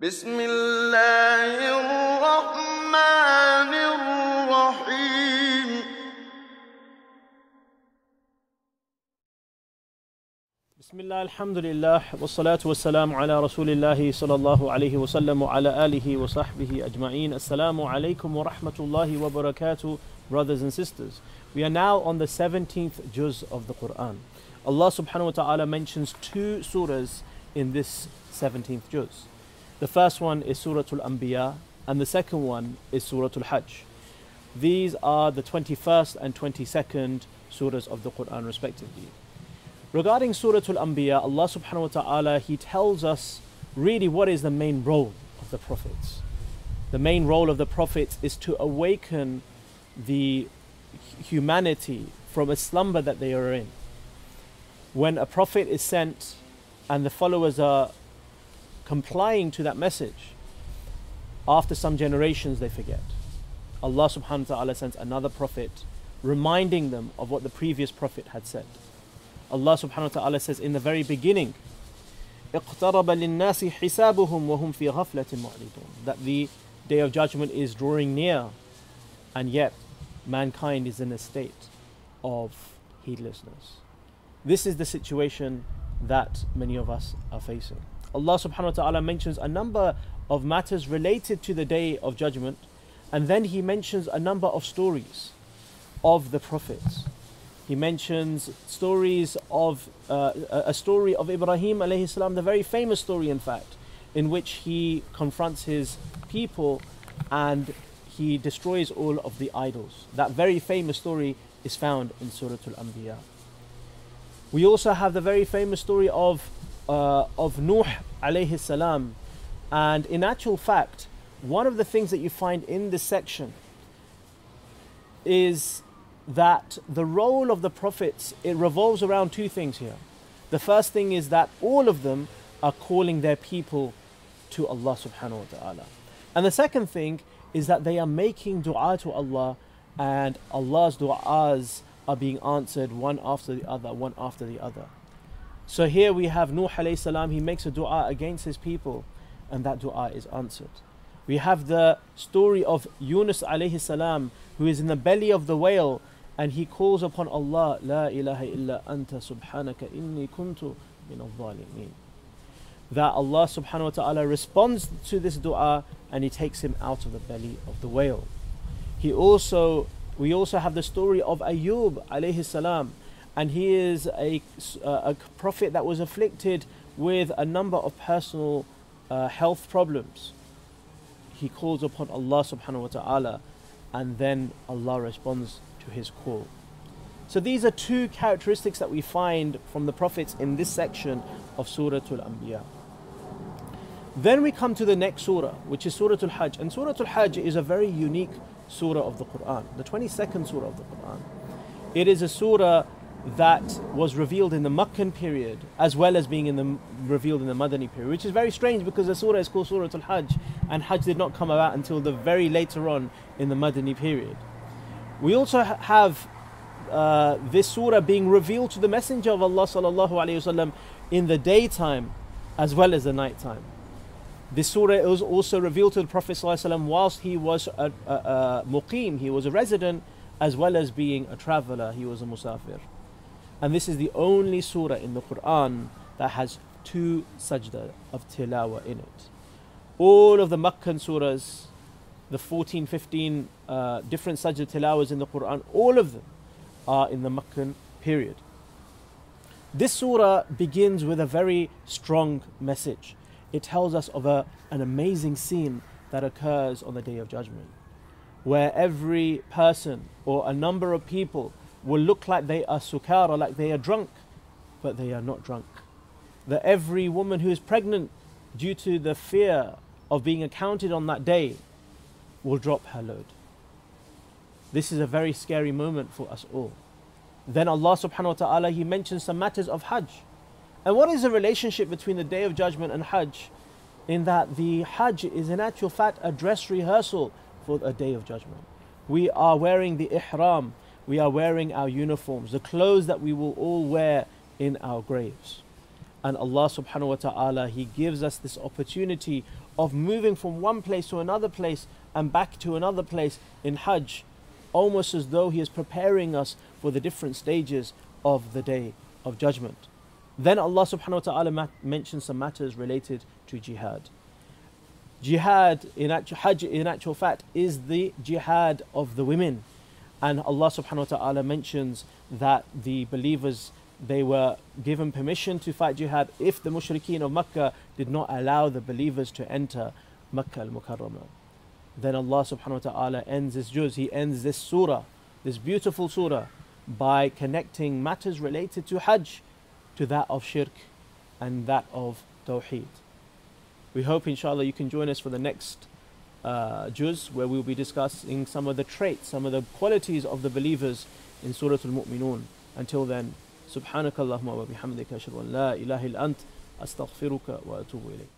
بسم الله الرحمن الرحيم بسم الله الحمد لله والصلاة والسلام على رسول الله صلى الله عليه وسلم وعلى آله وصحبه أجمعين السلام عليكم ورحمة الله وبركاته Brothers and sisters, we are now on the 17th juz of the Quran. Allah subhanahu wa ta'ala mentions two surahs in this 17th juz. The first one is Surah Al-Anbiya and the second one is Surah Al-Hajj. These are the 21st and 22nd surahs of the Quran respectively. Regarding Surah Al-Anbiya, Allah subhanahu wa ta'ala, He tells us really what is the main role of the prophets. The main role of the prophets is to awaken the humanity from a slumber that they are in. When a prophet is sent and the followers are complying to that message, after some generations they forget. Allah subhanahu wa ta'ala sends another prophet reminding them of what the previous prophet had said. Allah subhanahu wa ta'ala says in the very beginning, اقترب للناس حسابهم وهم في غفلة معرضون, that the day of judgment is drawing near and yet mankind is in a state of heedlessness. This is the situation that many of us are facing. Allah subhanahu wa ta'ala mentions a number of matters related to the day of judgment, and then He mentions a number of stories of the prophets. He mentions stories of a story of Ibrahim alayhi salam, the very famous story in fact, in which he confronts his people and he destroys all of the idols. That very famous story is found in Surah Al-Anbiya. We also have the very famous story of Nuh alayhi salam, and in actual fact one of the things that you find in this section is that the role of the prophets, it revolves around two things here. The first thing is that all of them are calling their people to Allah subhanahu wa ta'ala, and the second thing is that they are making dua to Allah, and Allah's duas are being answered one after the other, one after the other. So here we have Nuh alayhi salam, he makes a dua against his people and that dua is answered. We have the story of Yunus alayhi salam, who is in the belly of the whale and he calls upon Allah, La ilaha illa anta subhanaka inni kuntu min al-zalimeen. That Allah subhanahu wa ta'ala responds to this dua and He takes him out of the belly of the whale. We also have the story of Ayyub alayhi salam, and he is a prophet that was afflicted with a number of personal health problems. He calls upon Allah subhanahu wa ta'ala and then Allah responds to his call. So these are two characteristics that we find from the prophets in this section of Surah Al-Anbiya. Then we come to the next surah, which is Surah Al-Hajj. And Surah Al-Hajj is a very unique surah of the Quran, the 22nd surah of the Quran. It is a surah that was revealed in the Meccan period as well as being revealed in the Madani period, which is very strange because the surah is called Surah Al-Hajj and Hajj did not come about until the very later on in the Madani period. We also have this surah being revealed to the Messenger of Allah sallallahu alayhi wasallam in the daytime as well as the nighttime. This surah was also revealed to the Prophet sallallahu alayhi wasallam whilst he was a muqim, he was a resident, as well as being a traveler, he was a musafir. And this is the only surah in the Quran that has two sajda of tilawa in it. All of the Meccan surahs, the 14, 15 different sajda tilawas in the Quran, all of them are in the Meccan period. This surah begins with a very strong message. It tells us of an amazing scene that occurs on the Day of Judgment, where every person or a number of people will look like they are sukara, like they are drunk, but they are not drunk. That every woman who is pregnant, due to the fear of being accounted on that day, will drop her load. This is a very scary moment for us all. Then Allah subhanahu wa ta'ala, He mentions some matters of Hajj. And what is the relationship between the Day of Judgment and Hajj? In that the Hajj is in actual fact a dress rehearsal for a Day of Judgment. We are wearing the ihram. We are wearing our uniforms, the clothes that we will all wear in our graves. And Allah subhanahu wa ta'ala, He gives us this opportunity of moving from one place to another place and back to another place in Hajj, almost as though he is preparing us for the different stages of the Day of Judgment. Then Allah subhanahu wa ta'ala mentions some matters related to jihad. Jihad in actual, Hajj in actual fact is the jihad of the women. And Allah subhanahu wa ta'ala mentions that the believers, they were given permission to fight jihad if the mushrikeen of Makkah did not allow the believers to enter Makkah al-Mukarramah. Then Allah subhanahu wa ta'ala ends this juz, he ends this surah, this beautiful surah, by connecting matters related to Hajj to that of shirk and that of tawheed. We hope inshallah you can join us for the next juz, where we will be discussing some of the traits, some of the qualities of the believers in Surah Al-Mu'minun. Until then, subhanakallahumma wa bihamdika ashhadu an la ilaha illa ant astaghfiruka wa atubu ilayk.